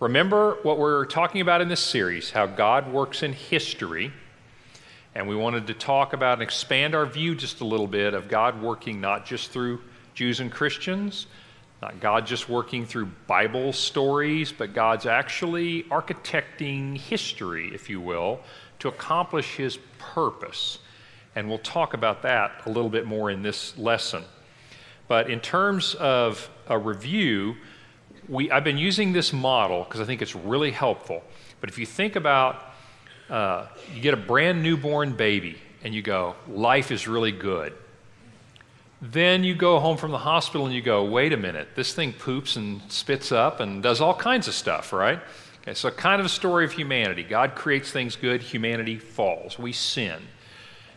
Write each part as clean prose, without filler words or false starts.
Remember what we're talking about in this series, how God works in history, and we wanted to talk about and expand our view just a little bit of God working not just through Jews and Christians, not God just working through Bible stories, but God's actually architecting history, if you will, to accomplish his purpose. And we'll talk about that a little bit more in this lesson. But in terms of a review, I've been using this model because I think it's really helpful. But if you think about, you get a brand newborn baby and you go, life is really good. Then you go home from the hospital and you go, wait a minute, this thing poops and spits up and does all kinds of stuff, right? Okay, so kind of a story of humanity. God creates things good, humanity falls, we sin.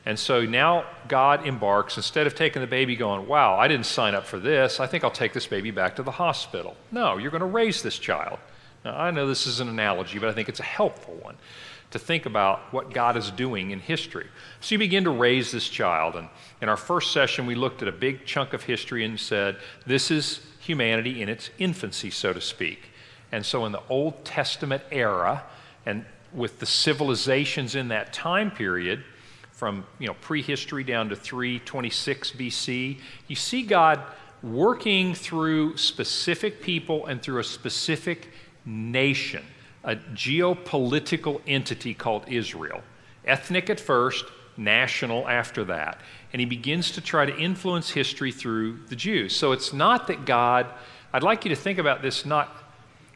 And so now God embarks, instead of taking the baby going, wow, I didn't sign up for this, I think I'll take this baby back to the hospital. No, you're going to raise this child. Now, I know this is an analogy, but I think it's a helpful one to think about what God is doing in history. So you begin to raise this child, and in our first session we looked at a big chunk of history and said, this is humanity in its infancy, so to speak. And so in the Old Testament era, and with the civilizations in that time period, from prehistory down to 326 BC, you see God working through specific people and through a specific nation, a geopolitical entity called Israel. Ethnic at first, national after that. And he begins to try to influence history through the Jews. So it's not that God, I'd like you to think about this not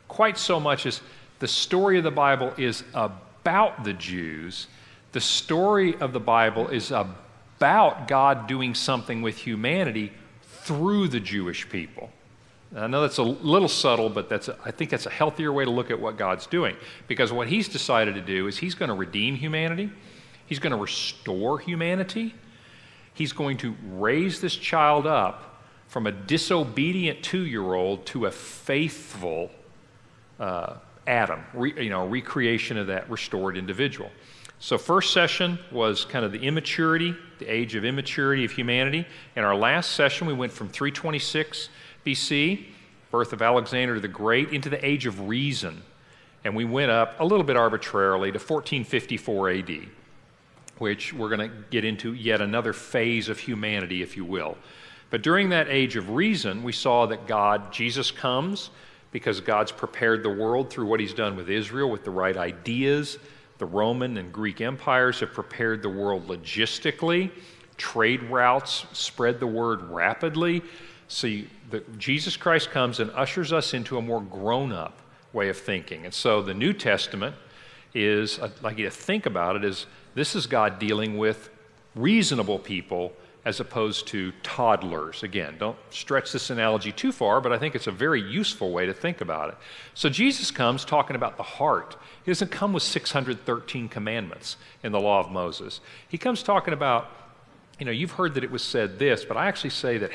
quite so much as the story of the Bible is about the Jews. The story of the Bible is about God doing something with humanity through the Jewish people. I know that's a little subtle, but I think that's a healthier way to look at what God's doing. Because what he's decided to do is he's going to redeem humanity. He's going to restore humanity. He's going to raise this child up from a disobedient 2-year-old to a faithful Adam, recreation of that restored individual. So first session was kind of the age of immaturity of humanity. In our last session, we went from 326 BC, birth of Alexander the Great, into the age of reason. And we went up a little bit arbitrarily to 1454 AD, which we're going to get into yet another phase of humanity, if you will. But during that age of reason, we saw that Jesus comes because God's prepared the world through what he's done with Israel, with the right ideas. The Roman and Greek empires have prepared the world logistically. Trade routes spread the word rapidly. See, Jesus Christ comes and ushers us into a more grown-up way of thinking. And so the New Testament is, I'd like you to think about it, is this is God dealing with reasonable people as opposed to toddlers. Again, don't stretch this analogy too far, but I think it's a very useful way to think about it. So Jesus comes talking about the heart. He doesn't come with 613 commandments in the law of Moses. He comes talking about, you've heard that it was said this, but I actually say that,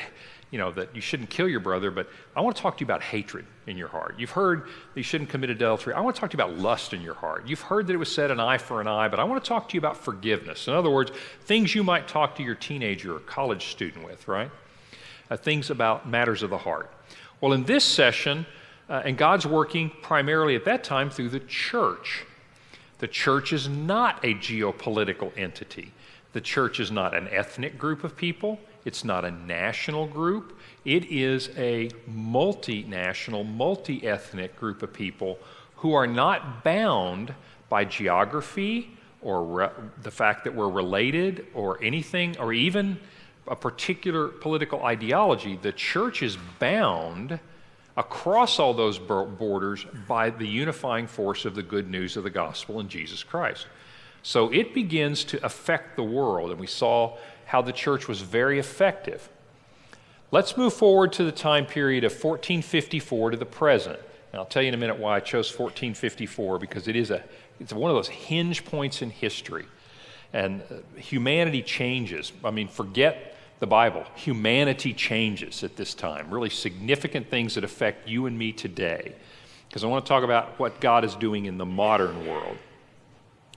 that you shouldn't kill your brother, but I want to talk to you about hatred in your heart. You've heard that you shouldn't commit adultery. I want to talk to you about lust in your heart. You've heard that it was said an eye for an eye, but I want to talk to you about forgiveness. In other words, things you might talk to your teenager or college student with, right? Things about matters of the heart. Well, in this session, and God's working primarily at that time through the church. The church is not a geopolitical entity. The church is not an ethnic group of people. It's not a national group. It is a multinational, multi-ethnic group of people who are not bound by geography or the fact that we're related or anything, or even a particular political ideology. The church is bound across all those borders by the unifying force of the good news of the gospel in Jesus Christ. So it begins to affect the world, and we saw how the church was very effective. Let's move forward to the time period of 1454 to the present. And I'll tell you in a minute why I chose 1454, because it's one of those hinge points in history. And humanity changes. I mean, forget the Bible. Humanity changes at this time. Really significant things that affect you and me today. Because I want to talk about what God is doing in the modern world.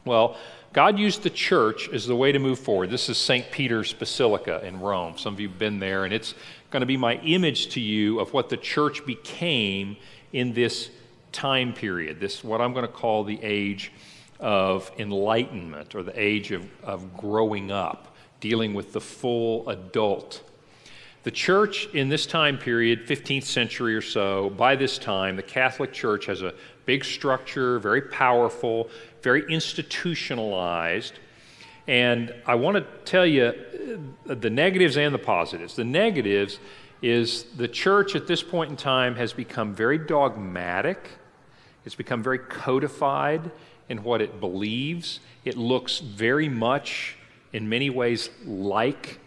Well, God used the church as the way to move forward. This is St. Peter's Basilica in Rome. Some of you have been there, and it's going to be my image to you of what the church became in this time period, this what I'm going to call the age of enlightenment, or the age of growing up, dealing with the full adult. The church in this time period, 15th century or so, by this time, the Catholic Church has a big structure, very powerful, very institutionalized. And I want to tell you the negatives and the positives. The negatives is the church at this point in time has become very dogmatic. It's become very codified in what it believes. It looks very much, in many ways, like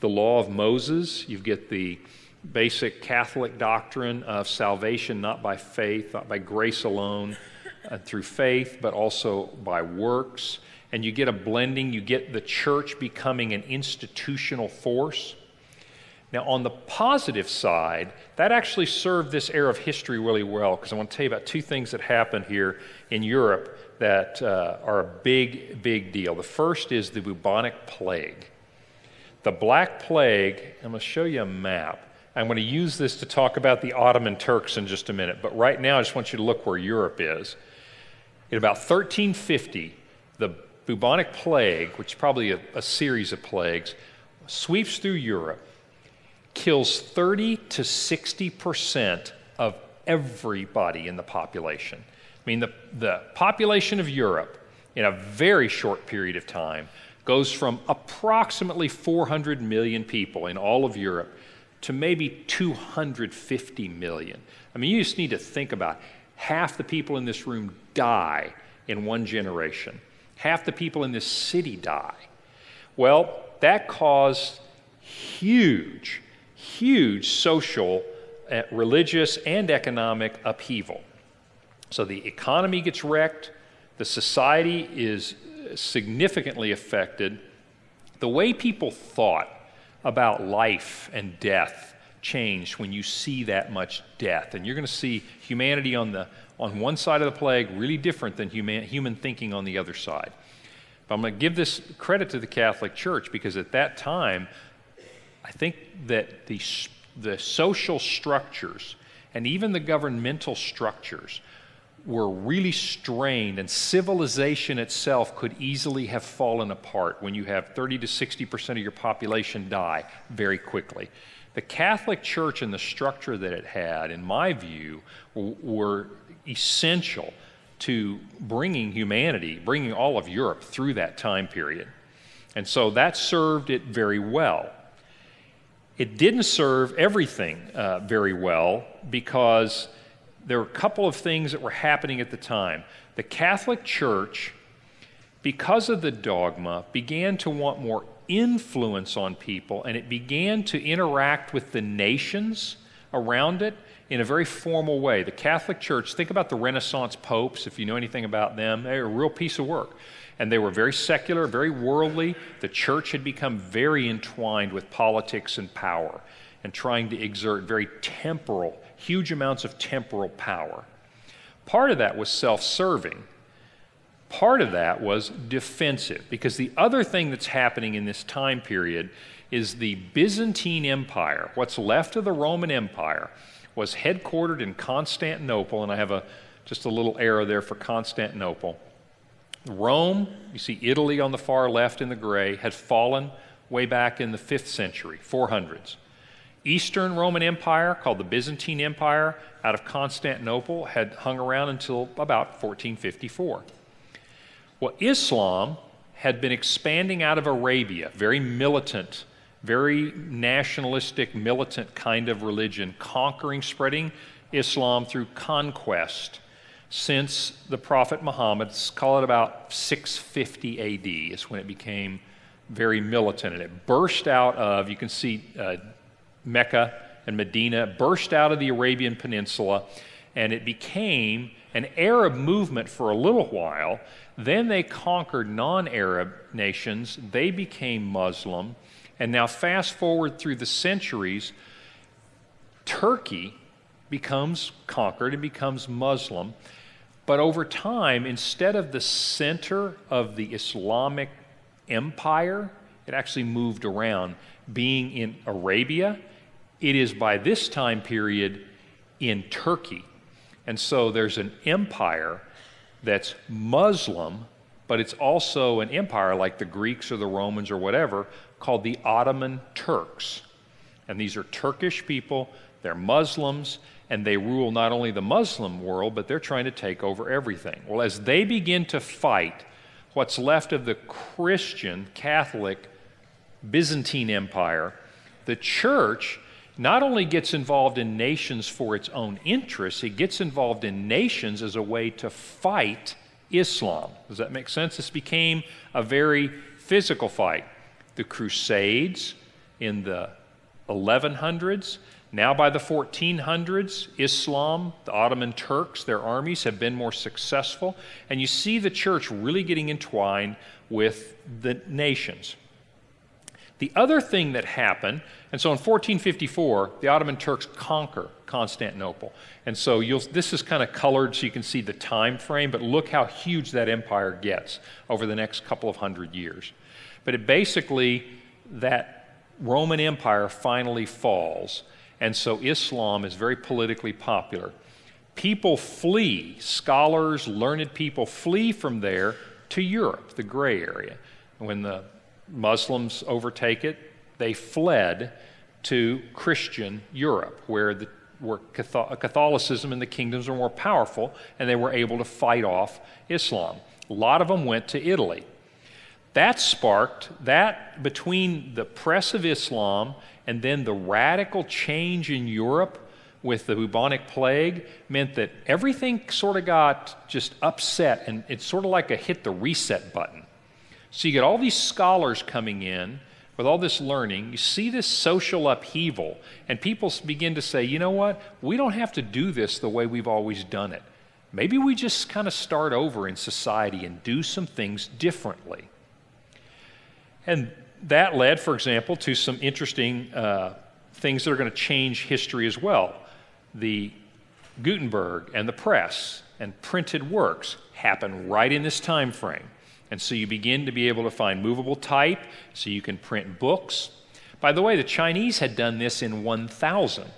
the law of Moses. You get the basic Catholic doctrine of salvation not by faith, not by grace alone, through faith, but also by works. And you get a blending, you get the church becoming an institutional force. Now, on the positive side, that actually served this era of history really well, because I want to tell you about two things that happened here in Europe that are a big, big deal. The first is the bubonic plague. The Black Plague, I'm going to show you a map. I'm going to use this to talk about the Ottoman Turks in just a minute, but right now I just want you to look where Europe is. In about 1350, the bubonic plague, which is probably a series of plagues, sweeps through Europe, kills 30% to 60% of everybody in the population. I mean, the population of Europe in a very short period of time goes from approximately 400 million people in all of Europe to maybe 250 million. I mean, you just need to think about it. Half the people in this room die in one generation. Half the people in this city die. Well, that caused huge, huge social, religious, and economic upheaval. So the economy gets wrecked. The society is significantly affected. The way people thought about life and death changed when you see that much death. And you're going to see humanity on one side of the plague really different than human thinking on the other side. But I'm going to give this credit to the Catholic Church, because at that time, I think that the social structures and even the governmental structures were really strained, and civilization itself could easily have fallen apart when you have 30% to 60% of your population die very quickly. The Catholic Church and the structure that it had, in my view, were essential to bringing humanity, bringing all of Europe through that time period. And so that served it very well. It didn't serve everything very well, because there were a couple of things that were happening at the time. The Catholic Church, because of the dogma, began to want more influence on people, and it began to interact with the nations around it in a very formal way. The Catholic Church, think about the Renaissance popes, if you know anything about them, they were a real piece of work. And they were very secular, very worldly. The church had become very entwined with politics and power, and trying to exert very temporal, huge amounts of temporal power. Part of that was self-serving. Part of that was defensive, because the other thing that's happening in this time period is the Byzantine Empire. What's left of the Roman Empire was headquartered in Constantinople, and I have just a little arrow there for Constantinople. Rome, you see Italy on the far left in the gray, had fallen way back in the 5th century, 400s. Eastern Roman Empire, called the Byzantine Empire, out of Constantinople, had hung around until about 1454. Well, Islam had been expanding out of Arabia, very militant, very nationalistic, militant kind of religion, conquering, spreading Islam through conquest since the Prophet Muhammad. Call it about 650 AD is when it became very militant, and it burst out of, you can see Mecca and Medina, burst out of the Arabian Peninsula, and it became an Arab movement for a little while. Then they conquered non-Arab nations, they became Muslim, and now fast forward through the centuries, Turkey becomes conquered and becomes Muslim, but over time, instead of the center of the Islamic Empire, it actually moved around, being in Arabia. It is by this time period in Turkey. And so there's an empire that's Muslim, but it's also an empire like the Greeks or the Romans or whatever, called the Ottoman Turks. And these are Turkish people, they're Muslims, and they rule not only the Muslim world, but they're trying to take over everything. Well, as they begin to fight what's left of the Christian, Catholic, Byzantine Empire, the church not only gets involved in nations for its own interests, it gets involved in nations as a way to fight Islam. Does that make sense? This became a very physical fight. The Crusades in the 1100s, now by the 1400s, Islam, the Ottoman Turks, their armies have been more successful, and you see the church really getting entwined with the nations. The other thing that happened, and so in 1454, the Ottoman Turks conquer Constantinople. And so this is kind of colored so you can see the time frame, but look how huge that empire gets over the next couple of hundred years. But it basically, that Roman Empire finally falls, and so Islam is very politically popular. People flee, scholars, learned people flee from there to Europe, the gray area. When the Muslims overtake it, they fled to Christian Europe, where Catholicism and the kingdoms were more powerful, and they were able to fight off Islam. A lot of them went to Italy. That sparked, that between the press of Islam and then the radical change in Europe with the bubonic plague, meant that everything sort of got just upset, and it's sort of like a hit the reset button. So you get all these scholars coming in with all this learning. You see this social upheaval, and people begin to say, you know what, we don't have to do this the way we've always done it. Maybe we just kind of start over in society and do some things differently. And that led, for example, to some interesting things that are going to change history as well. The Gutenberg and the press and printed works happen right in this time frame. And so you begin to be able to find movable type, so you can print books. By the way, the Chinese had done this in 1000 AD.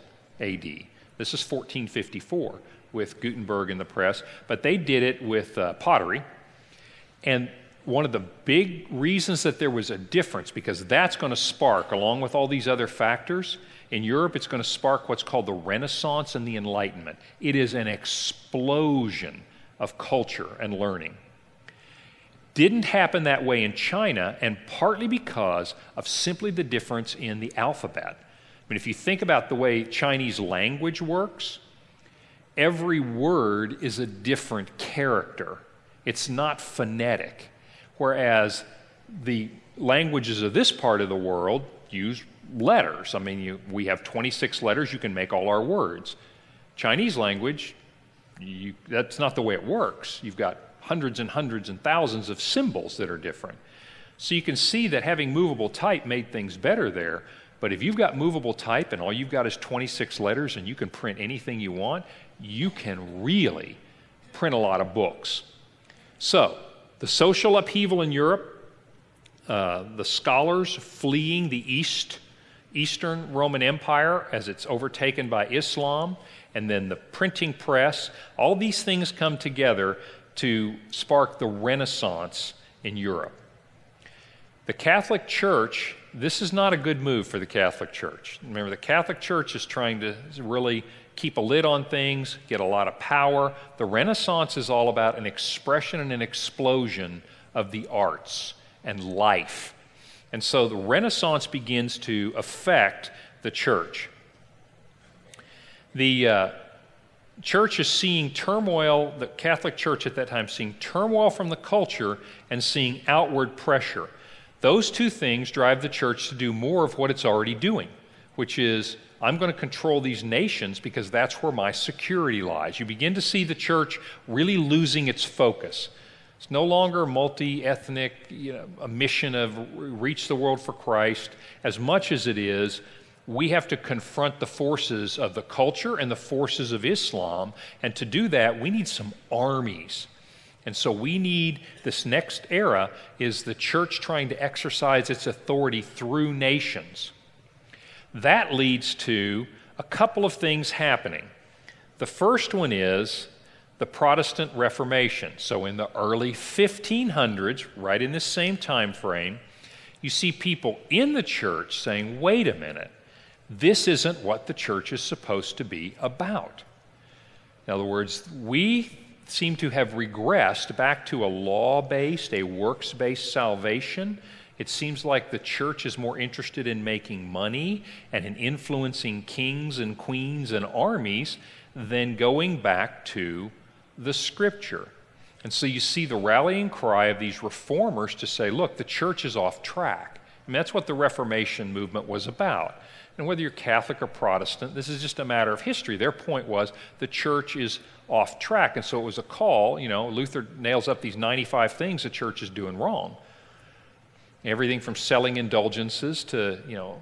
This is 1454 with Gutenberg in the press, but they did it with pottery. And one of the big reasons that there was a difference, because that's going to spark, along with all these other factors, in Europe it's going to spark what's called the Renaissance and the Enlightenment. It is an explosion of culture and learning. Didn't happen that way in China, and partly because of simply the difference in the alphabet. I mean, if you think about the way Chinese language works, every word is a different character. It's not phonetic. Whereas the languages of this part of the world use letters. I mean, we have 26 letters, you can make all our words. Chinese language, that's not the way it works. You've got hundreds and hundreds and thousands of symbols that are different. So you can see that having movable type made things better there, but if you've got movable type and all you've got is 26 letters and you can print anything you want, you can really print a lot of books. So the social upheaval in Europe, the scholars fleeing the Eastern Roman Empire as it's overtaken by Islam, and then the printing press, all these things come together to spark the Renaissance in Europe. The Catholic Church, this is not a good move for the Catholic Church. Remember, the Catholic Church is trying to really keep a lid on things, get a lot of power. The Renaissance is all about an expression and an explosion of the arts and life. And so the Renaissance begins to affect the church. The church is seeing turmoil, the Catholic Church at that time, seeing turmoil from the culture and seeing outward pressure. Those two things drive the church to do more of what it's already doing, which is, I'm going to control these nations because that's where my security lies. You begin to see the church really losing its focus. It's no longer multi-ethnic, a mission of reach the world for Christ, as much as it is, we have to confront the forces of the culture and the forces of Islam, and to do that, we need some armies. And so we need, this next era is the church trying to exercise its authority through nations. That leads to a couple of things happening. The first one is the Protestant Reformation. So in the early 1500s, right in this same time frame, you see people in the church saying, wait a minute, this isn't what the church is supposed to be about. In other words, we seem to have regressed back to a law-based, a works-based salvation. It seems like the church is more interested in making money and in influencing kings and queens and armies than going back to the Scripture. And so you see the rallying cry of these reformers to say, look, the church is off track. And that's what the Reformation movement was about. And whether you're Catholic or Protestant, this is just a matter of history. Their point was the church is off track. And so it was a call. You know, Luther nails up these 95 things the church is doing wrong. Everything from selling indulgences to, you know,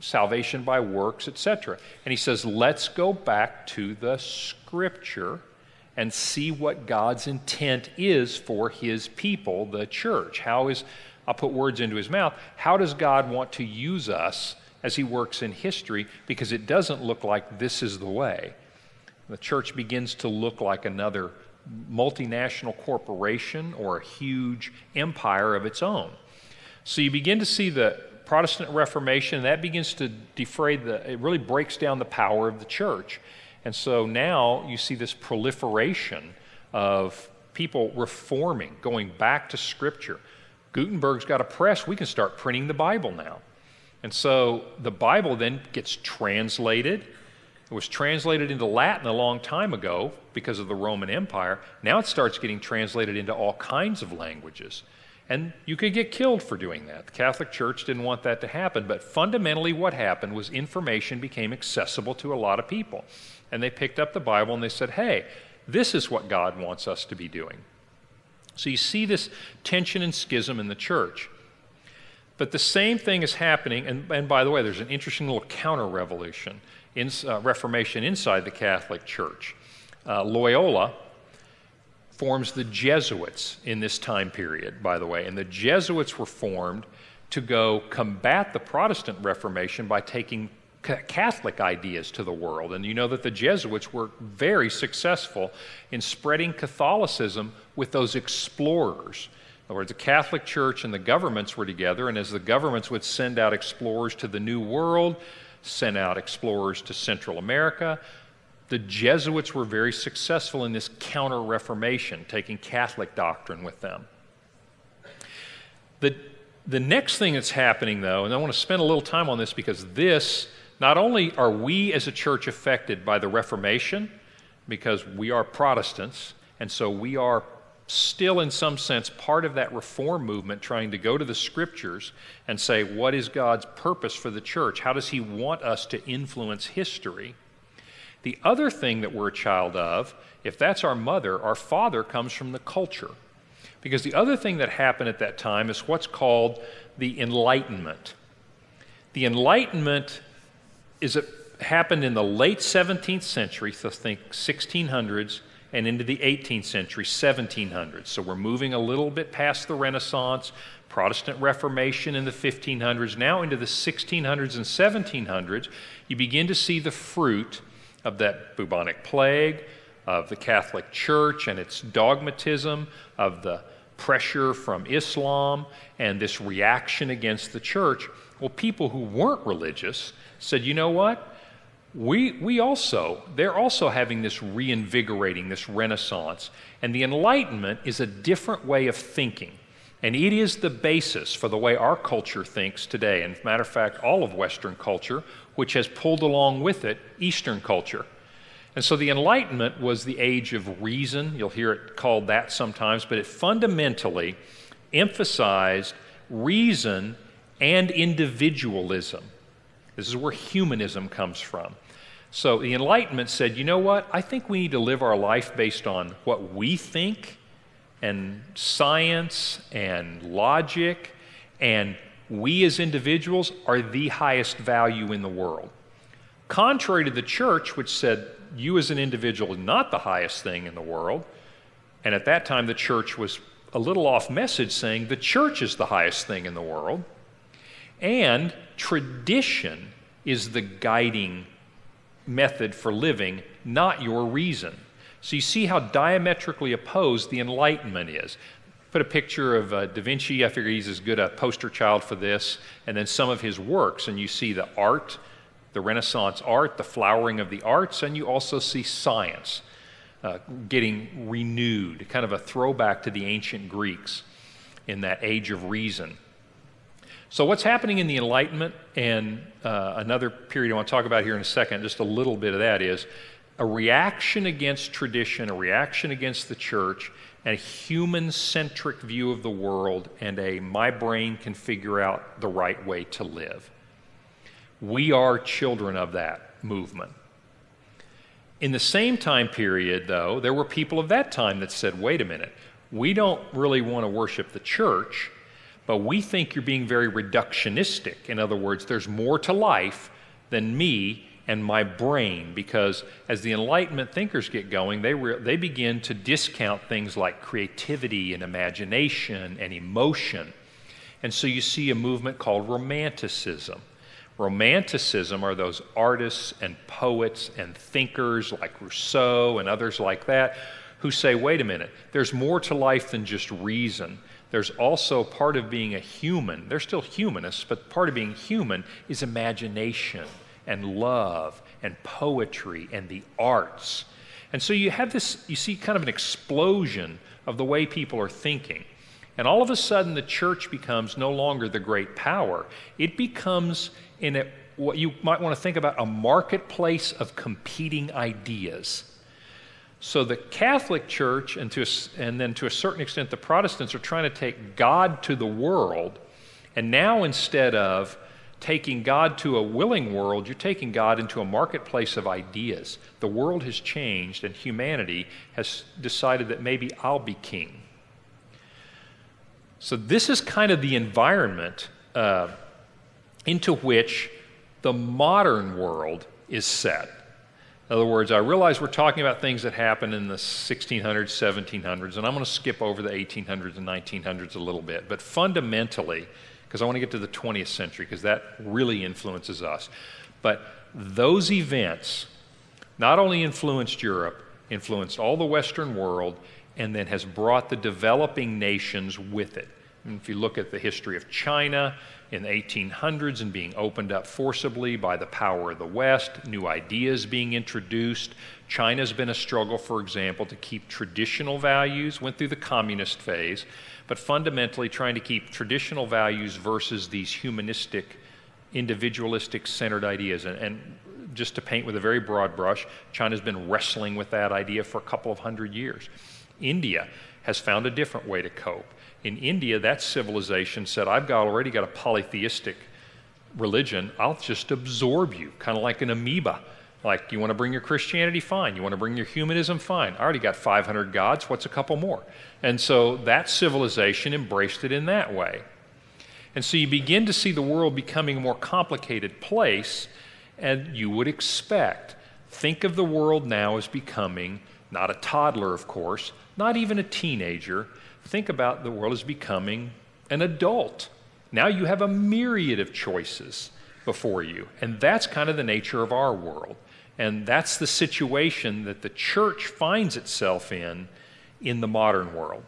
salvation by works, etc. And he says, let's go back to the Scripture and see what God's intent is for His people, the church. How is, I'll put words into his mouth, how does God want to use us as He works in history? Because it doesn't look like this is the way. The church begins to look like another multinational corporation or a huge empire of its own. So you begin to see the Protestant Reformation, and that begins to defray it really breaks down the power of the church. And so now you see this proliferation of people reforming, going back to Scripture. Gutenberg's got a press, we can start printing the Bible now. And so the Bible then gets translated. It was translated into Latin a long time ago because of the Roman Empire. Now it starts getting translated into all kinds of languages. And you could get killed for doing that. The Catholic Church didn't want that to happen. But fundamentally what happened was information became accessible to a lot of people. And they picked up the Bible and they said, hey, this is what God wants us to be doing. So you see this tension and schism in the church. But the same thing is happening, and by the way, there's an interesting little counter-revolution, Reformation inside the Catholic Church. Loyola forms the Jesuits in this time period, by the way, and the Jesuits were formed to go combat the Protestant Reformation by taking Catholic ideas to the world. And you know that the Jesuits were very successful in spreading Catholicism with those explorers. In other words, the Catholic Church and the governments were together, and as the governments would send out explorers to the New World, send out explorers to Central America, the Jesuits were very successful in this counter-reformation, taking Catholic doctrine with them. The next thing that's happening, though, and I want to spend a little time on this because this, not only are we as a church affected by the Reformation, because we are Protestants, and so we are still in some sense part of that reform movement, trying to go to the Scriptures and say, what is God's purpose for the church? How does He want us to influence history? The other thing that we're a child of, if that's our mother, our father comes from the culture. Because the other thing that happened at that time is what's called the Enlightenment. The Enlightenment happened in the late 17th century, so think 1600s, and into the 18th century, 1700s. So we're moving a little bit past the Renaissance, Protestant Reformation in the 1500s, now into the 1600s and 1700s, you begin to see the fruit of that bubonic plague, of the Catholic Church and its dogmatism, of the pressure from Islam, and this reaction against the church. Well, people who weren't religious said, you know what? They're also having this reinvigorating, this Renaissance. And the Enlightenment is a different way of thinking. And it is the basis for the way our culture thinks today. And as a matter of fact, all of Western culture, which has pulled along with it Eastern culture. And so the Enlightenment was the age of reason. You'll hear it called that sometimes, but it fundamentally emphasized reason and individualism. This is where humanism comes from. So the Enlightenment said, you know what? I think we need to live our life based on what we think, and science, and logic, and we as individuals are the highest value in the world. Contrary to the church, which said you as an individual is not the highest thing in the world, and at that time the church was a little off message saying the church is the highest thing in the world, and tradition is the guiding method for living, not your reason. So you see how diametrically opposed the Enlightenment is. Put a picture of Da Vinci, I figure he's as good a poster child for this, and then some of his works, and you see the art, the Renaissance art, the flowering of the arts, and you also see science getting renewed, kind of a throwback to the ancient Greeks in that age of reason. So what's happening in the Enlightenment, and another period I want to talk about here in a second, just a little bit of that, is a reaction against tradition, a reaction against the church, and a human-centric view of the world, and a my brain can figure out the right way to live. We are children of that movement. In the same time period, though, there were people of that time that said, wait a minute, we don't really want to worship the church, but we think you're being very reductionistic. In other words, there's more to life than me and my brain, because as the Enlightenment thinkers get going, they begin to discount things like creativity and imagination and emotion. And so you see a movement called Romanticism. Romanticism are those artists and poets and thinkers like Rousseau and others like that who say, wait a minute, there's more to life than just reason. There's also part of being a human. They're still humanists, but part of being human is imagination and love and poetry and the arts. And so you have this, you see kind of an explosion of the way people are thinking. And all of a sudden the church becomes no longer the great power. It becomes what you might want to think about a marketplace of competing ideas. So the Catholic Church and then to a certain extent the Protestants are trying to take God to the world, and now instead of taking God to a willing world, you're taking God into a marketplace of ideas. The world has changed and humanity has decided that maybe I'll be king. So this is kind of the environment into which the modern world is set. In other words, I realize we're talking about things that happened in the 1600s, 1700s, and I'm going to skip over the 1800s and 1900s a little bit. But fundamentally, because I want to get to the 20th century, because that really influences us. But those events not only influenced Europe, influenced all the Western world, and then has brought the developing nations with it. And if you look at the history of China in the 1800s and being opened up forcibly by the power of the West, new ideas being introduced. China's been a struggle, for example, to keep traditional values, went through the communist phase, but fundamentally trying to keep traditional values versus these humanistic, individualistic centered ideas. And just to paint with a very broad brush, China's been wrestling with that idea for a couple of hundred years. India has found a different way to cope. In India, that civilization said, I've already got a polytheistic religion. I'll just absorb you, kind of like an amoeba. Like, you want to bring your Christianity? Fine. You want to bring your humanism? Fine. I already got 500 gods. What's a couple more? And so that civilization embraced it in that way. And so you begin to see the world becoming a more complicated place, and you would expect. Think of the world now as becoming not a toddler, of course, not even a teenager. Think about the world as becoming an adult. Now you have a myriad of choices before you, and that's kind of the nature of our world. And that's the situation that the church finds itself in the modern world.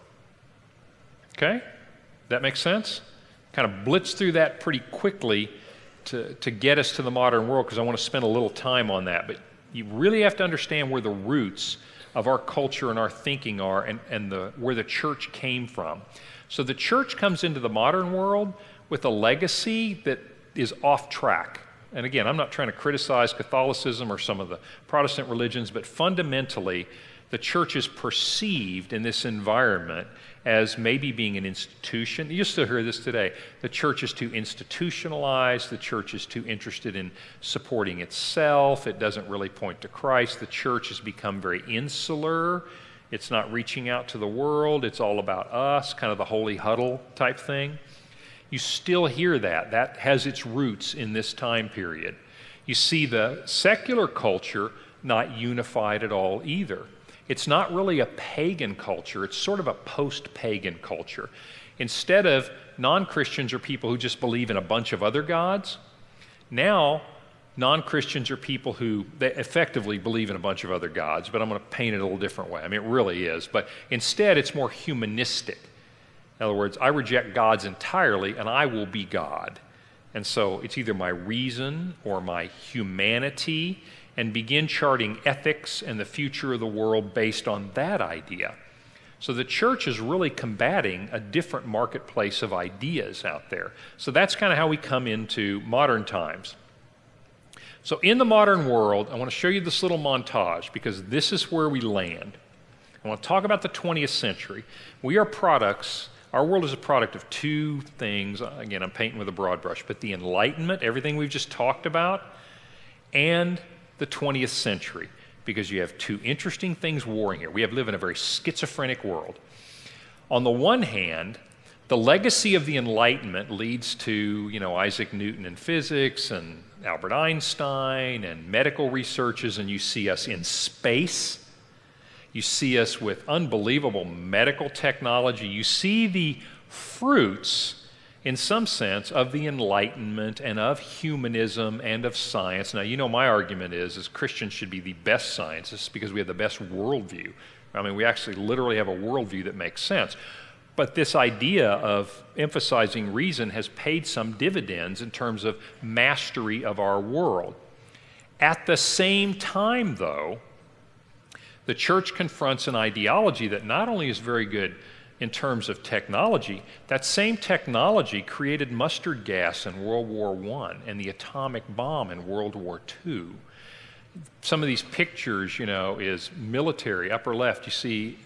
Okay? That makes sense? Kind of blitz through that pretty quickly to get us to the modern world, because I want to spend a little time on that. But you really have to understand where the roots of our culture and our thinking are, and where the church came from. So the church comes into the modern world with a legacy that is off track. And again, I'm not trying to criticize Catholicism or some of the Protestant religions, but fundamentally, the church is perceived in this environment as maybe being an institution. You still hear this today. The church is too institutionalized. The church is too interested in supporting itself. It doesn't really point to Christ. The church has become very insular. It's not reaching out to the world. It's all about us, kind of the holy huddle type thing. You still hear that. That has its roots in this time period. You see the secular culture not unified at all either. It's not really a pagan culture. It's sort of a post-pagan culture. Instead of non-Christians or people who just believe in a bunch of other gods, now Non-Christians are people who they effectively believe in a bunch of other gods, but I'm going to paint it a little different way. I mean, it really is. But instead, it's more humanistic. In other words, I reject gods entirely, and I will be God. And so it's either my reason or my humanity, and begin charting ethics and the future of the world based on that idea. So the church is really combating a different marketplace of ideas out there. So that's kind of how we come into modern times. So in the modern world, I want to show you this little montage because this is where we land. I want to talk about the 20th century. We are products, our world is a product of two things. Again, I'm painting with a broad brush, but the Enlightenment, everything we've just talked about, and the 20th century, because you have two interesting things warring here. We have lived in a very schizophrenic world. On the one hand, the legacy of the Enlightenment leads to, you know, Isaac Newton in physics and Albert Einstein and medical researches, and you see us in space. You see us with unbelievable medical technology. You see the fruits, in some sense, of the Enlightenment and of humanism and of science. Now, you know my argument is Christians should be the best scientists because we have the best worldview. I mean, we actually literally have a worldview that makes sense. But this idea of emphasizing reason has paid some dividends in terms of mastery of our world. At the same time, though, the church confronts an ideology that not only is very good in terms of technology, that same technology created mustard gas in World War I and the atomic bomb in World War II. Some of these pictures, you know, is military, upper left, you see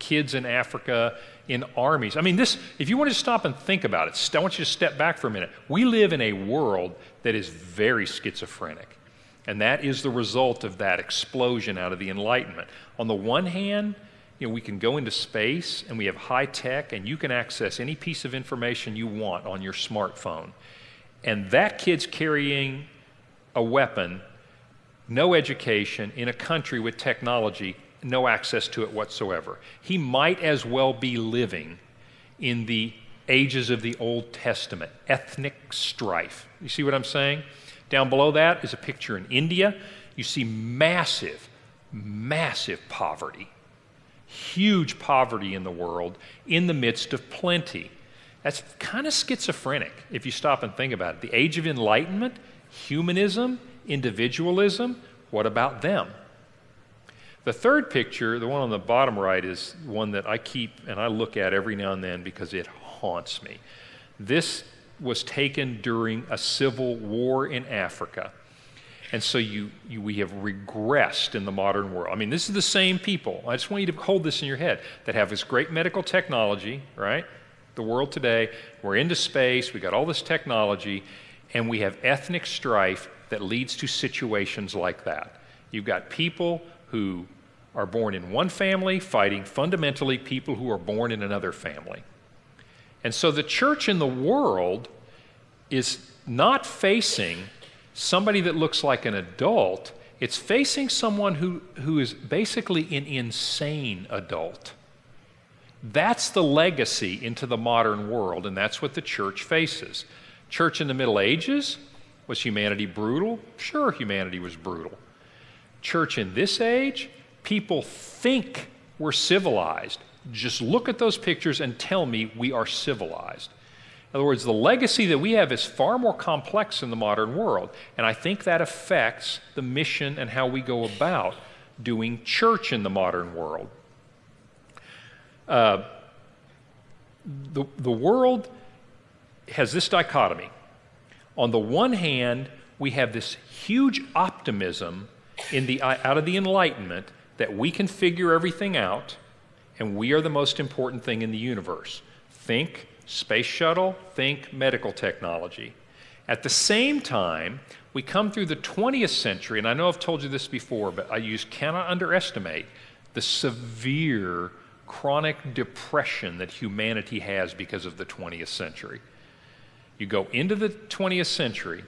kids in Africa in armies. I mean, this, if you want to stop and think about it, I want you to step back for a minute. We live in a world that is very schizophrenic, and that is the result of that explosion out of the Enlightenment. On the one hand, you know, we can go into space, and we have high tech, and you can access any piece of information you want on your smartphone. And that kid's carrying a weapon, no education, in a country with technology, no access to it whatsoever. He might as well be living in the ages of the Old Testament, ethnic strife. You see what I'm saying? Down below that is a picture in India. You see massive, massive poverty, huge poverty in the world in the midst of plenty. That's kind of schizophrenic if you stop and think about it. The age of enlightenment, humanism, individualism, what about them? The third picture, the one on the bottom right, is one that I keep and I look at every now and then because it haunts me. This was taken during a civil war in Africa. And so we have regressed in the modern world. I mean, this is the same people. I just want you to hold this in your head, that have this great medical technology, right? The world today, we're into space, we got all this technology, and we have ethnic strife that leads to situations like that. You've got people who are born in one family fighting fundamentally people who are born in another family. And so the church in the world is not facing somebody that looks like an adult. It's facing someone who is basically an insane adult. That's the legacy into the modern world, and that's what the church faces. Church in the Middle Ages, was humanity brutal? Sure, humanity was brutal. Church in this age, people think we're civilized. Just look at those pictures and tell me we are civilized. In other words, the legacy that we have is far more complex in the modern world, and I think that affects the mission and how we go about doing church in the modern world. The world has this dichotomy. On the one hand, we have this huge optimism out of the Enlightenment that we can figure everything out and we are the most important thing in the universe. Think space shuttle, think medical technology. At the same time, we come through the 20th century, and I know I've told you this before, but cannot underestimate the severe chronic depression that humanity has because of the 20th century. You go into the 20th century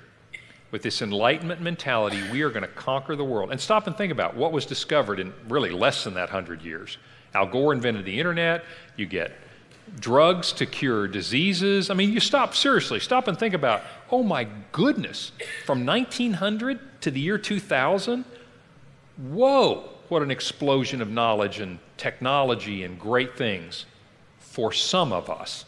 with this Enlightenment mentality, we are going to conquer the world. And stop and think about what was discovered in really less than that 100 years. Al Gore invented the internet. You get drugs to cure diseases. I mean, you seriously stop and think about, oh my goodness, from 1900 to the year 2000, whoa, what an explosion of knowledge and technology and great things for some of us.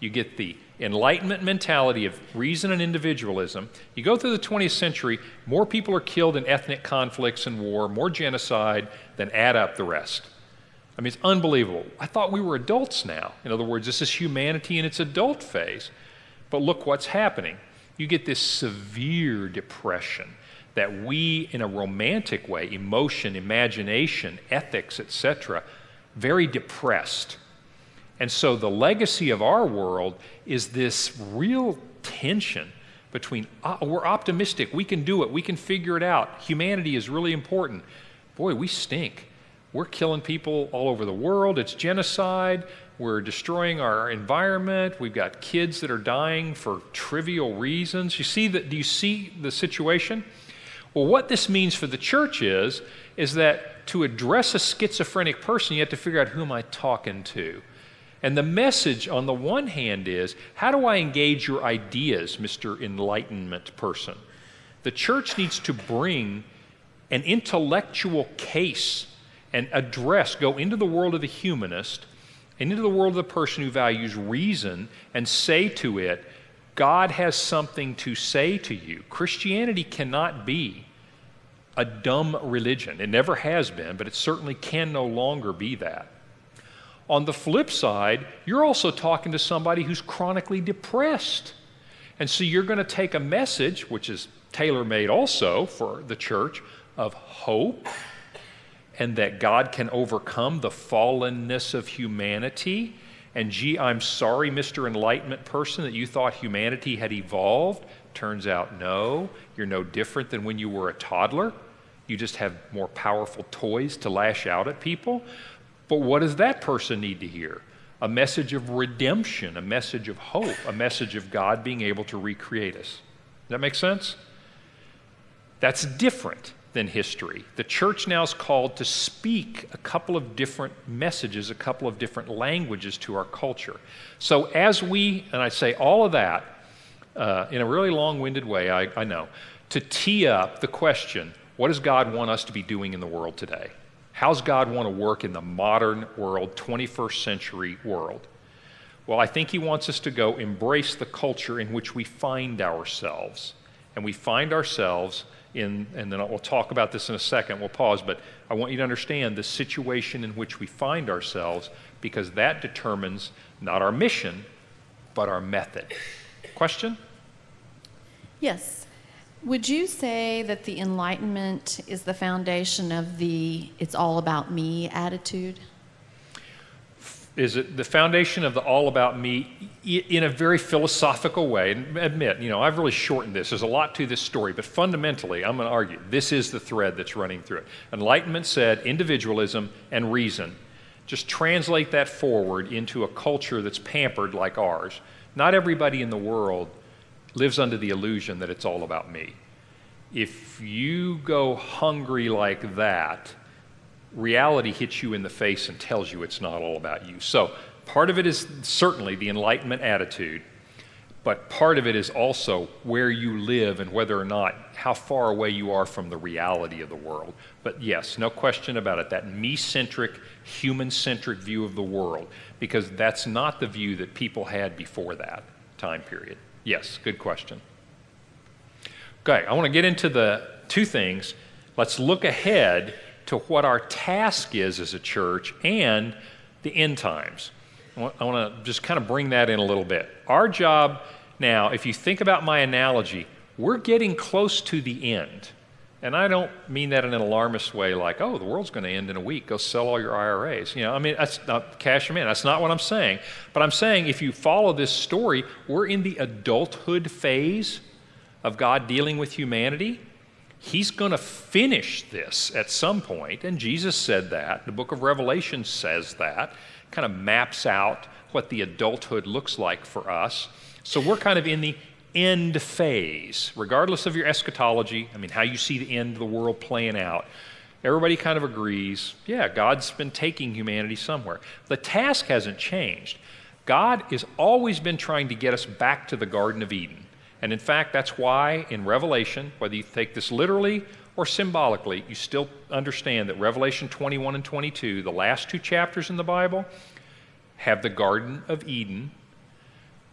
You get the Enlightenment mentality of reason and individualism. You go through the 20th century, more people are killed in ethnic conflicts and war, more genocide than add up the rest. I mean, it's unbelievable. I thought we were adults now. In other words, this is humanity in its adult phase. But look what's happening. You get this severe depression that we, in a romantic way, emotion, imagination, ethics, etc., very depressed. And so the legacy of our world is this real tension between, we're optimistic, we can do it, we can figure it out, humanity is really important. Boy, we stink. We're killing people all over the world, it's genocide, we're destroying our environment, we've got kids that are dying for trivial reasons. You see that? Do you see the situation? Well, what this means for the church is that to address a schizophrenic person, you have to figure out, who am I talking to? And the message on the one hand is, how do I engage your ideas, Mr. Enlightenment person? The church needs to bring an intellectual case and address, go into the world of the humanist and into the world of the person who values reason and say to it, God has something to say to you. Christianity cannot be a dumb religion. It never has been, but it certainly can no longer be that. On the flip side, you're also talking to somebody who's chronically depressed. And so you're going to take a message, which is tailor-made also for the church, of hope and that God can overcome the fallenness of humanity. And gee, I'm sorry, Mr. Enlightenment person, that you thought humanity had evolved. Turns out, no, you're no different than when you were a toddler. You just have more powerful toys to lash out at people. But what does that person need to hear? A message of redemption, a message of hope, a message of God being able to recreate us. Does that make sense? That's different than history. The church now is called to speak a couple of different messages, a couple of different languages to our culture. So as we, and I say all of that in a really long-winded way, I know, to tee up the question, what does God want us to be doing in the world today? How's God want to work in the modern world, 21st century world? Well, I think he wants us to go embrace the culture in which we find ourselves. And we find ourselves in, and then we'll talk about this in a second, we'll pause, but I want you to understand the situation in which we find ourselves, because that determines not our mission, but our method. Question? Yes. Would you say that the Enlightenment is the foundation of the "it's all about me" attitude? Is it the foundation of the "all about me" in a very philosophical way? And admit, you know, I've really shortened this. There's a lot to this story, but fundamentally, I'm going to argue, this is the thread that's running through it. Enlightenment said individualism and reason. Just translate that forward into a culture that's pampered like ours. Not everybody in the world lives under the illusion that it's all about me. If you go hungry like that, reality hits you in the face and tells you it's not all about you. So part of it is certainly the Enlightenment attitude, but part of it is also where you live and whether or not, how far away you are from the reality of the world. But yes, no question about it, that me-centric, human-centric view of the world, because that's not the view that people had before that time period. Yes, good question. Okay, I want to get into the two things. Let's look ahead to what our task is as a church and the end times. I want to just kind of bring that in a little bit. Our job now, if you think about my analogy, we're getting close to the end. And I don't mean that in an alarmist way like, oh, the world's going to end in a week, go sell all your IRAs. You know, I mean, that's not, cash them in. That's not what I'm saying. But I'm saying if you follow this story, we're in the adulthood phase of God dealing with humanity. He's going to finish this at some point, and Jesus said that. The book of Revelation says that. Kind of maps out what the adulthood looks like for us. So we're kind of in the end phase, regardless of your eschatology, I mean, how you see the end of the world playing out. Everybody kind of agrees, yeah, God's been taking humanity somewhere. The task hasn't changed. God has always been trying to get us back to the Garden of Eden. And in fact, that's why in Revelation, whether you take this literally or symbolically, you still understand that Revelation 21 and 22, the last two chapters in the Bible, have the Garden of Eden,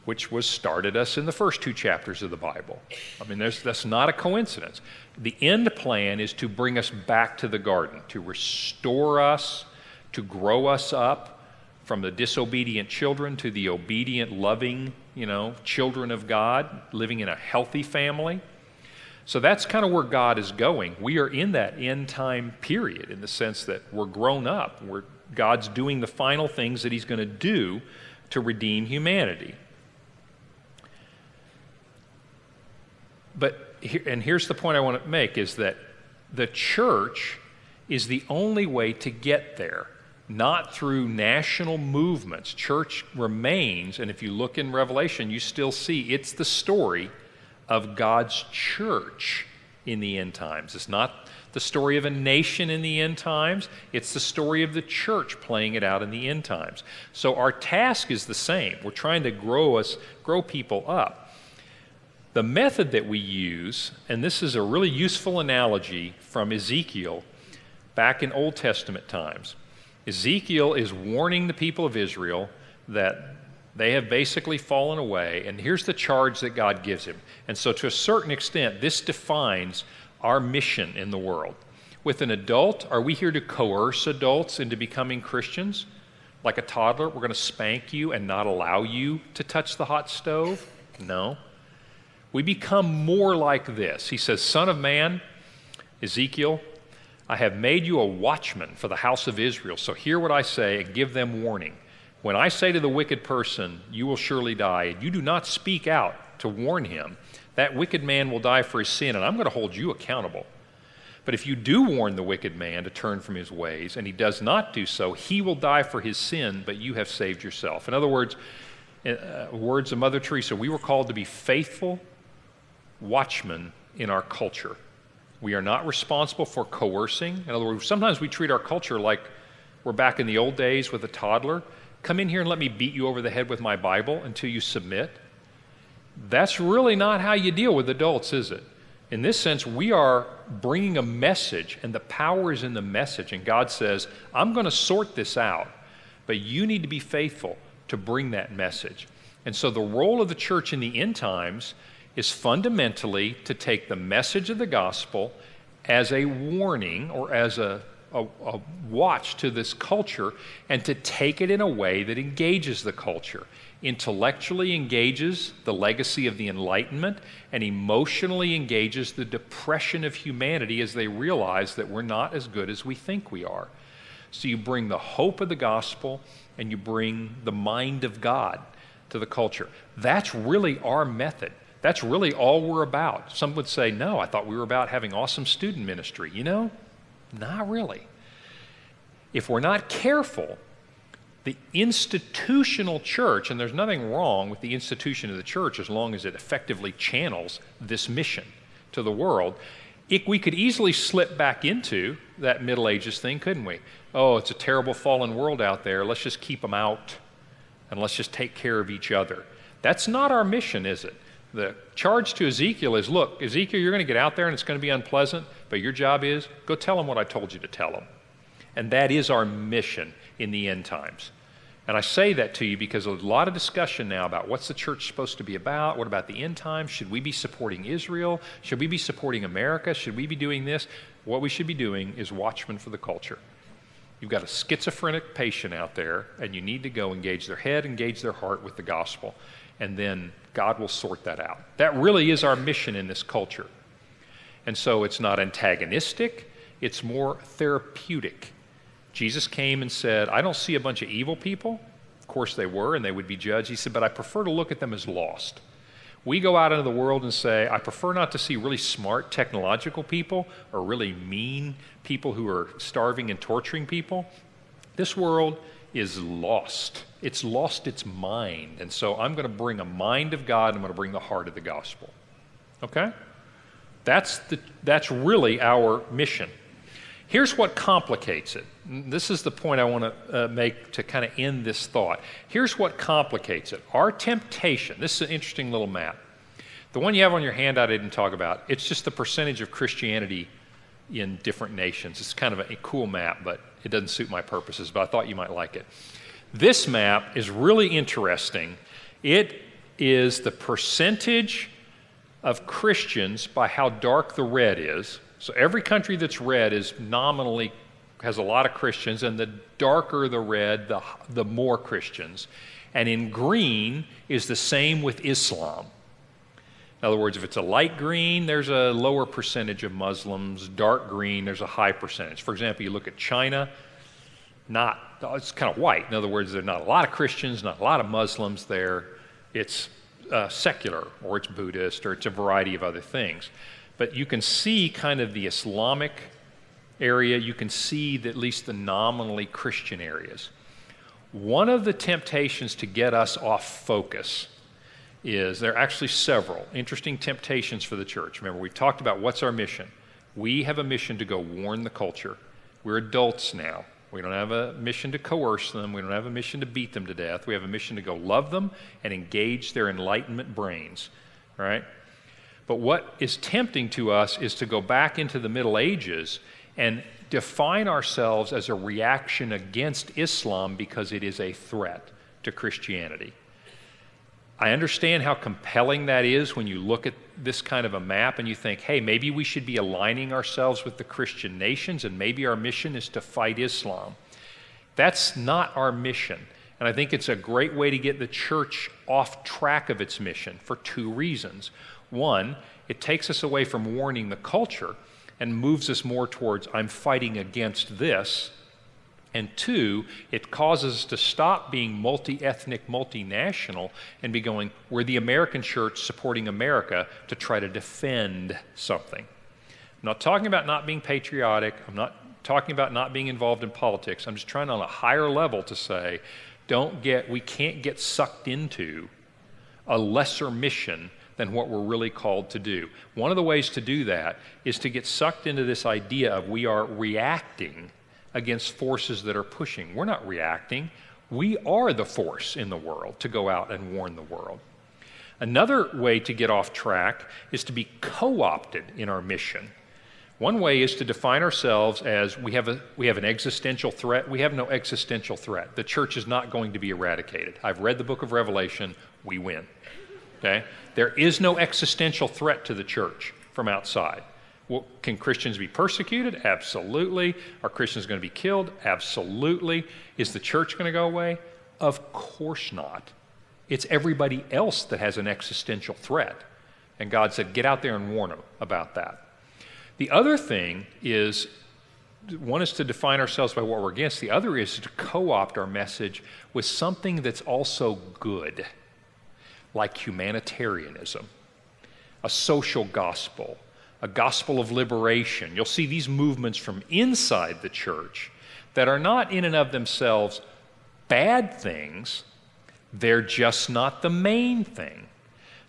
which was started us in the first two chapters of the Bible. I mean, that's not a coincidence. The end plan is to bring us back to the garden, to restore us, to grow us up from the disobedient children to the obedient, loving, children of God, living in a healthy family. So that's kind of where God is going. We are in that end time period in the sense that we're grown up. God's doing the final things that he's going to do to redeem humanity. But here's the point I want to make, is that the church is the only way to get there, not through national movements. Church remains, and if you look in Revelation, you still see it's the story of God's church in the end times. It's not the story of a nation in the end times. It's the story of the church playing it out in the end times. So our task is the same. We're trying to grow people up. The method that we use, and this is a really useful analogy from Ezekiel back in Old Testament times. Ezekiel is warning the people of Israel that they have basically fallen away, and here's the charge that God gives him. And so to a certain extent, this defines our mission in the world. With an adult, are we here to coerce adults into becoming Christians? Like a toddler, we're going to spank you and not allow you to touch the hot stove? No. We become more like this. He says, Son of man, Ezekiel, I have made you a watchman for the house of Israel. So hear what I say and give them warning. When I say to the wicked person, you will surely die, and you do not speak out to warn him, that wicked man will die for his sin, and I'm going to hold you accountable. But if you do warn the wicked man to turn from his ways, and he does not do so, he will die for his sin, but you have saved yourself. In other words, words of Mother Teresa, we were called to be faithful watchmen in our culture. We are not responsible for coercing. In other words, sometimes we treat our culture like we're back in the old days with a toddler. Come in here and let me beat you over the head with my Bible until you submit. That's really not how you deal with adults, is it? In this sense, we are bringing a message, and the power is in the message. And God says, I'm going to sort this out, but you need to be faithful to bring that message. And so the role of the church in the end times is fundamentally to take the message of the gospel as a warning or as a watch to this culture, and to take it in a way that engages the culture, intellectually engages the legacy of the Enlightenment, and emotionally engages the depression of humanity as they realize that we're not as good as we think we are. So you bring the hope of the gospel and you bring the mind of God to the culture. That's really our method. That's really all we're about. Some would say, no, I thought we were about having awesome student ministry. Not really. If we're not careful, the institutional church, and there's nothing wrong with the institution of the church as long as it effectively channels this mission to the world, we could easily slip back into that Middle Ages thing, couldn't we? Oh, it's a terrible fallen world out there. Let's just keep them out, and let's just take care of each other. That's not our mission, is it? The charge to Ezekiel is, look, Ezekiel, you're going to get out there and it's going to be unpleasant, but your job is, go tell them what I told you to tell them. And that is our mission in the end times. And I say that to you because there's a lot of discussion now about what's the church supposed to be about, what about the end times, should we be supporting Israel, should we be supporting America, should we be doing this? What we should be doing is watchmen for the culture. You've got a schizophrenic patient out there, and you need to go engage their head, engage their heart with the gospel, and then God will sort that out. That really is our mission in this culture. And so it's not antagonistic, it's more therapeutic. Jesus came and said, I don't see a bunch of evil people. Of course they were, and they would be judged. He said, but I prefer to look at them as lost. We go out into the world and say, I prefer not to see really smart technological people or really mean people who are starving and torturing people. This world is lost. It's lost its mind. And so I'm going to bring a mind of God. I'm going to bring the heart of the gospel. Okay? That's really our mission. Here's what complicates it. This is the point I want to make to kind of end this thought. Here's what complicates it. Our temptation, this is an interesting little map. The one you have on your hand I didn't talk about, it's just the percentage of Christianity in different nations. It's kind of a cool map, but it doesn't suit my purposes, but I thought you might like it. This map is really interesting. It is the percentage of Christians by how dark the red is. So every country that's red is nominally has a lot of Christians, and the darker the red, the more Christians. And in green is the same with Islam. In other words, if it's a light green, there's a lower percentage of Muslims. Dark green, there's a high percentage. For example, you look at China, it's kind of white. In other words, there's not a lot of Christians, not a lot of Muslims there. It's secular, or it's Buddhist, or it's a variety of other things. But you can see kind of the Islamic area. You can see at least the nominally Christian areas. One of the temptations to get us off focus is there are actually several interesting temptations for the church. Remember, we've talked about what's our mission. We have a mission to go warn the culture. We're adults now. We don't have a mission to coerce them. We don't have a mission to beat them to death. We have a mission to go love them and engage their Enlightenment brains, right? But what is tempting to us is to go back into the Middle Ages and define ourselves as a reaction against Islam because it is a threat to Christianity. I understand how compelling that is when you look at this kind of a map and you think, hey, maybe we should be aligning ourselves with the Christian nations and maybe our mission is to fight Islam. That's not our mission. And I think it's a great way to get the church off track of its mission for two reasons. One, it takes us away from warning the culture and moves us more towards, I'm fighting against this. And two, it causes us to stop being multi-ethnic, multinational, and be going, we're the American church supporting America to try to defend something. I'm not talking about not being patriotic. I'm not talking about not being involved in politics. I'm just trying on a higher level to say, we can't get sucked into a lesser mission than what we're really called to do. One of the ways to do that is to get sucked into this idea of we are reacting against forces that are pushing. We're not reacting. We are the force in the world to go out and warn the world. Another way to get off track is to be co-opted in our mission. One way is to define ourselves as we have an existential threat. We have no existential threat. The church is not going to be eradicated. I've read the book of Revelation. We win. Okay? There is no existential threat to the church from outside. Well, can Christians be persecuted? Absolutely. Are Christians going to be killed? Absolutely. Is the church going to go away? Of course not. It's everybody else that has an existential threat. And God said, get out there and warn them about that. The other thing is, one is to define ourselves by what we're against. The other is to co-opt our message with something that's also good, like humanitarianism, a social gospel, a gospel of liberation. You'll see these movements from inside the church that are not in and of themselves bad things. They're just not the main thing.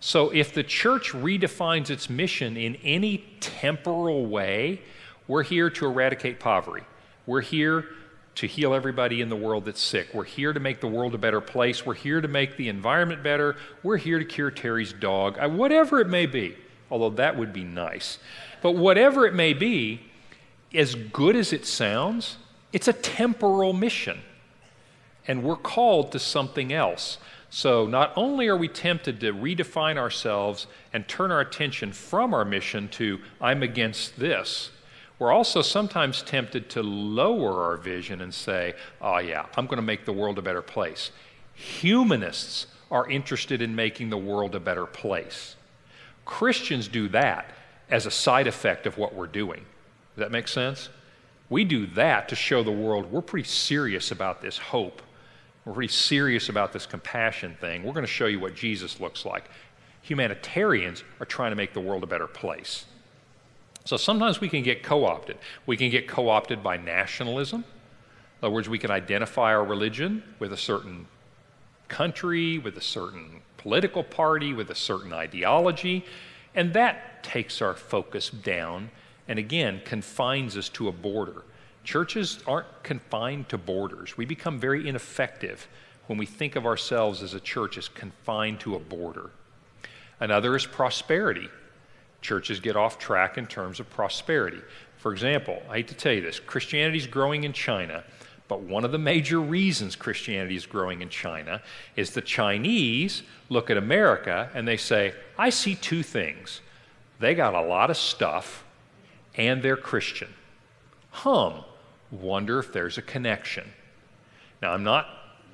So if the church redefines its mission in any temporal way, we're here to eradicate poverty. We're here to heal everybody in the world that's sick. We're here to make the world a better place. We're here to make the environment better. We're here to cure Terry's dog, whatever it may be. Although that would be nice. But whatever it may be, as good as it sounds, it's a temporal mission. And we're called to something else. So not only are we tempted to redefine ourselves and turn our attention from our mission to, I'm against this, we're also sometimes tempted to lower our vision and say, oh yeah, I'm going to make the world a better place. Humanists are interested in making the world a better place. Christians do that as a side effect of what we're doing. Does that make sense? We do that to show the world we're pretty serious about this hope. We're pretty serious about this compassion thing. We're going to show you what Jesus looks like. Humanitarians are trying to make the world a better place. So sometimes we can get co-opted. We can get co-opted by nationalism. In other words, we can identify our religion with a certain country, with a certain political party, with a certain ideology, and that takes our focus down and again confines us to a border. Churches aren't confined to borders. We become very ineffective when we think of ourselves as a church as confined to a border. Another is prosperity. Churches get off track in terms of prosperity. For example, I hate to tell you this, Christianity is growing in China, but one of the major reasons Christianity is growing in China is the Chinese look at America and they say, I see two things. They got a lot of stuff and they're Christian. Wonder if there's a connection. Now, I'm not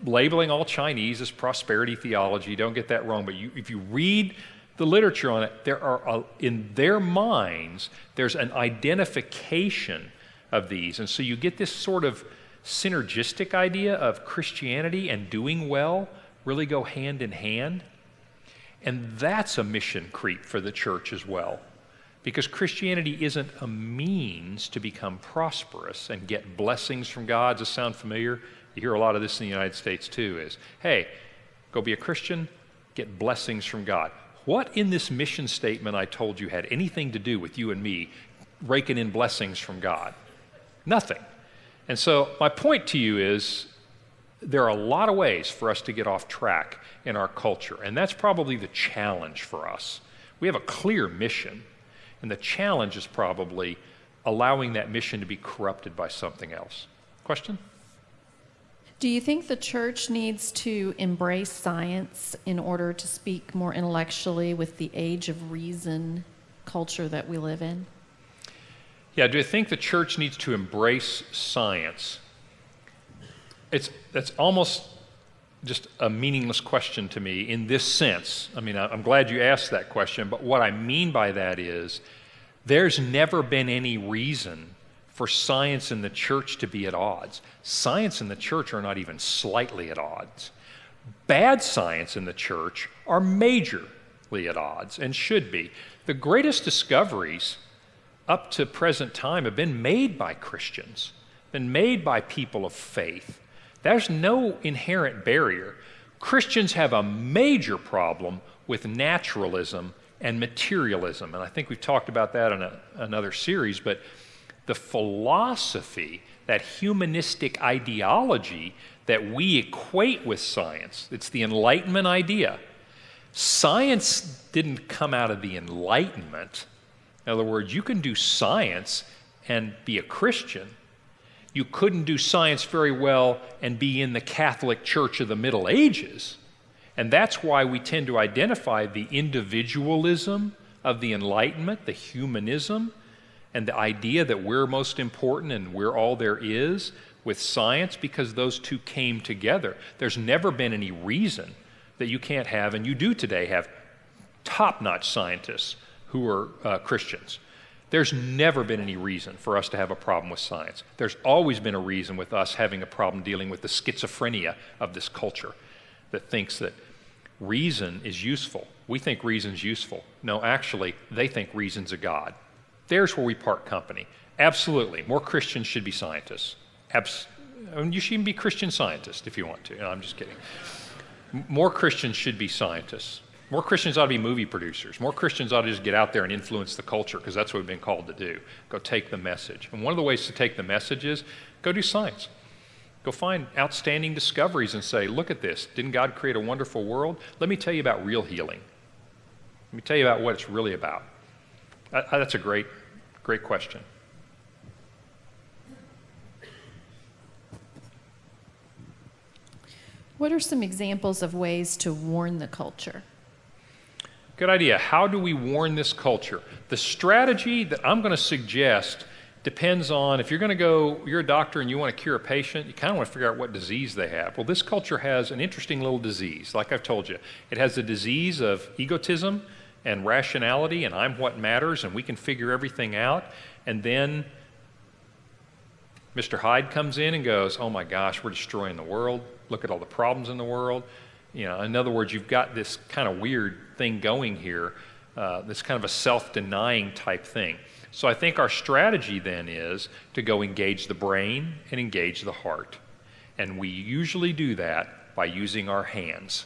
labeling all Chinese as prosperity theology, don't get that wrong, but if you read the literature on it, there are, in their minds, there's an identification of these. And so you get this sort of synergistic idea of Christianity and doing well really go hand in hand. And that's a mission creep for the church as well, because Christianity isn't a means to become prosperous and get blessings from God. Does that sound familiar? You hear a lot of this in the United States too, is, hey, go be a Christian, get blessings from God. What in this mission statement I told you had anything to do with you and me raking in blessings from God? Nothing. And so my point to you is there are a lot of ways for us to get off track in our culture, and that's probably the challenge for us. We have a clear mission, and the challenge is probably allowing that mission to be corrupted by something else. Question? Do you think the church needs to embrace science in order to speak more intellectually with the age of reason culture that we live in? Yeah, do you think the church needs to embrace science? That's almost just a meaningless question to me in this sense. I mean, I'm glad you asked that question, but what I mean by that is there's never been any reason for science and the church to be at odds. Science and the church are not even slightly at odds. Bad science and the church are majorly at odds and should be. The greatest discoveries up to present time have been made by Christians, been made by people of faith. There's no inherent barrier. Christians have a major problem with naturalism and materialism, and I think we've talked about that in another series, but the philosophy, that humanistic ideology that we equate with science, it's the Enlightenment idea. Science didn't come out of the Enlightenment. In other words, you can do science and be a Christian. You couldn't do science very well and be in the Catholic Church of the Middle Ages. And that's why we tend to identify the individualism of the Enlightenment, the humanism, and the idea that we're most important and we're all there is with science, because those two came together. There's never been any reason that you can't have, and you do today have, top-notch scientists who are Christians. There's never been any reason for us to have a problem with science. There's always been a reason with us having a problem dealing with the schizophrenia of this culture that thinks that reason is useful. We think reason's useful. No, actually, they think reason's a god. There's where we part company. Absolutely, more Christians should be scientists. You should even be Christian scientists if you want to. No, I'm just kidding. More Christians should be scientists. More Christians ought to be movie producers. More Christians ought to just get out there and influence the culture, because that's what we've been called to do. Go take the message. And one of the ways to take the message is go do science. Go find outstanding discoveries and say, look at this. Didn't God create a wonderful world? Let me tell you about real healing. Let me tell you about what it's really about. That's a great question. What are some examples of ways to warn the culture? Good idea. How do we warn this culture? The strategy that I'm going to suggest depends on, if you're going to go, you're a doctor and you want to cure a patient, you kind of want to figure out what disease they have. Well, this culture has an interesting little disease, like I've told you. It has the disease of egotism and rationality, and I'm what matters, and we can figure everything out. And then Mr. Hyde comes in and goes, oh my gosh, we're destroying the world. Look at all the problems in the world. You know, in other words, you've got this kind of weird thing going here, this kind of a self-denying type thing. So I think our strategy then is to go engage the brain and engage the heart. And we usually do that by using our hands.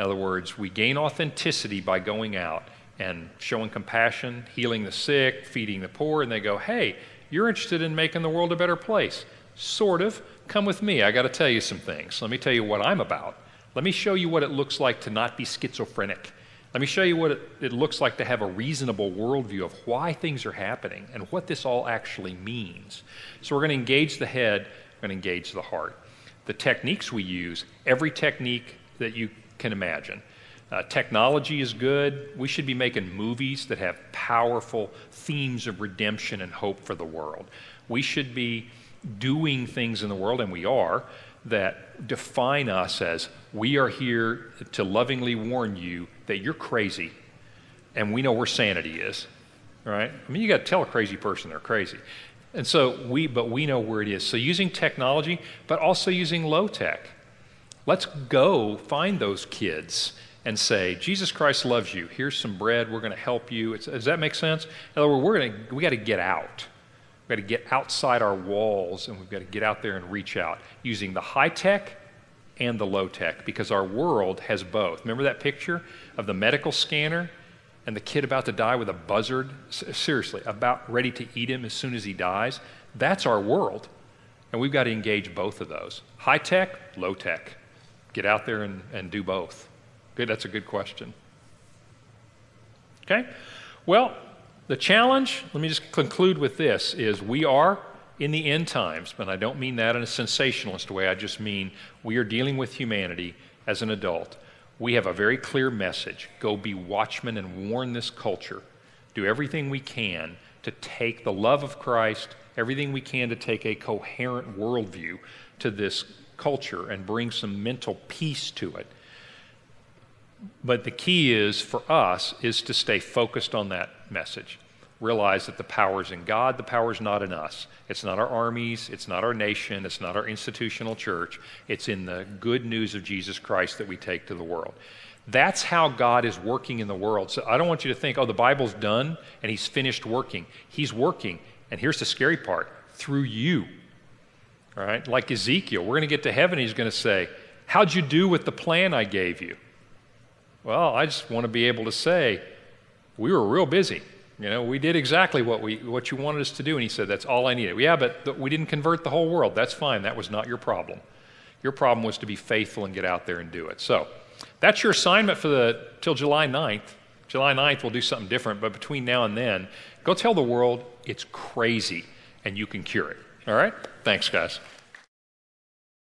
In other words, we gain authenticity by going out and showing compassion, healing the sick, feeding the poor, and they go, hey, you're interested in making the world a better place. Sort of. Come with me. I got to tell you some things. Let me tell you what I'm about. Let me show you what it looks like to not be schizophrenic. Let me show you what it looks like to have a reasonable worldview of why things are happening and what this all actually means. So we're going to engage the head, we're going to engage the heart. The techniques we use, every technique that you can imagine. Technology is good. We should be making movies that have powerful themes of redemption and hope for the world. We should be doing things in the world, and we are, that define us as, we are here to lovingly warn you that you're crazy, and we know where sanity is, right? I mean, you got to tell a crazy person they're crazy. And so but we know where it is. So using technology, but also using low tech. Let's go find those kids and say, Jesus Christ loves you. Here's some bread. We're going to help you. Does that make sense? In other words, we got to get out. We've got to get outside our walls, and we've got to get out there and reach out using the high tech and the low tech, because our world has both. Remember that picture of the medical scanner and the kid about to die with a buzzard? Seriously, about ready to eat him as soon as he dies? That's our world, and we've got to engage both of those. High tech, low tech. Get out there and do both. Good, that's a good question. Okay? Well, the challenge, let me just conclude with this, is we are in the end times, and I don't mean that in a sensationalist way, I just mean we are dealing with humanity as an adult. We have a very clear message. Go be watchmen and warn this culture. Do everything we can to take the love of Christ, everything we can to take a coherent worldview to this culture and bring some mental peace to it. But the key is, for us, is to stay focused on that message. Realize that the power is in God, the power is not in us. It's not our armies, it's not our nation, it's not our institutional church. It's in the good news of Jesus Christ that we take to the world. That's how God is working in the world. So I don't want you to think, oh, the Bible's done and he's finished working. He's working, and here's the scary part, through you. All right? Like Ezekiel, we're going to get to heaven, he's going to say, how'd you do with the plan I gave you? Well, I just want to be able to say, we were real busy. You know, we did exactly what you wanted us to do. And he said, that's all I needed. Yeah, but we didn't convert the whole world. That's fine. That was not your problem. Your problem was to be faithful and get out there and do it. So that's your assignment for till July 9th. July 9th, we'll do something different. But between now and then, go tell the world it's crazy and you can cure it. All right? Thanks, guys.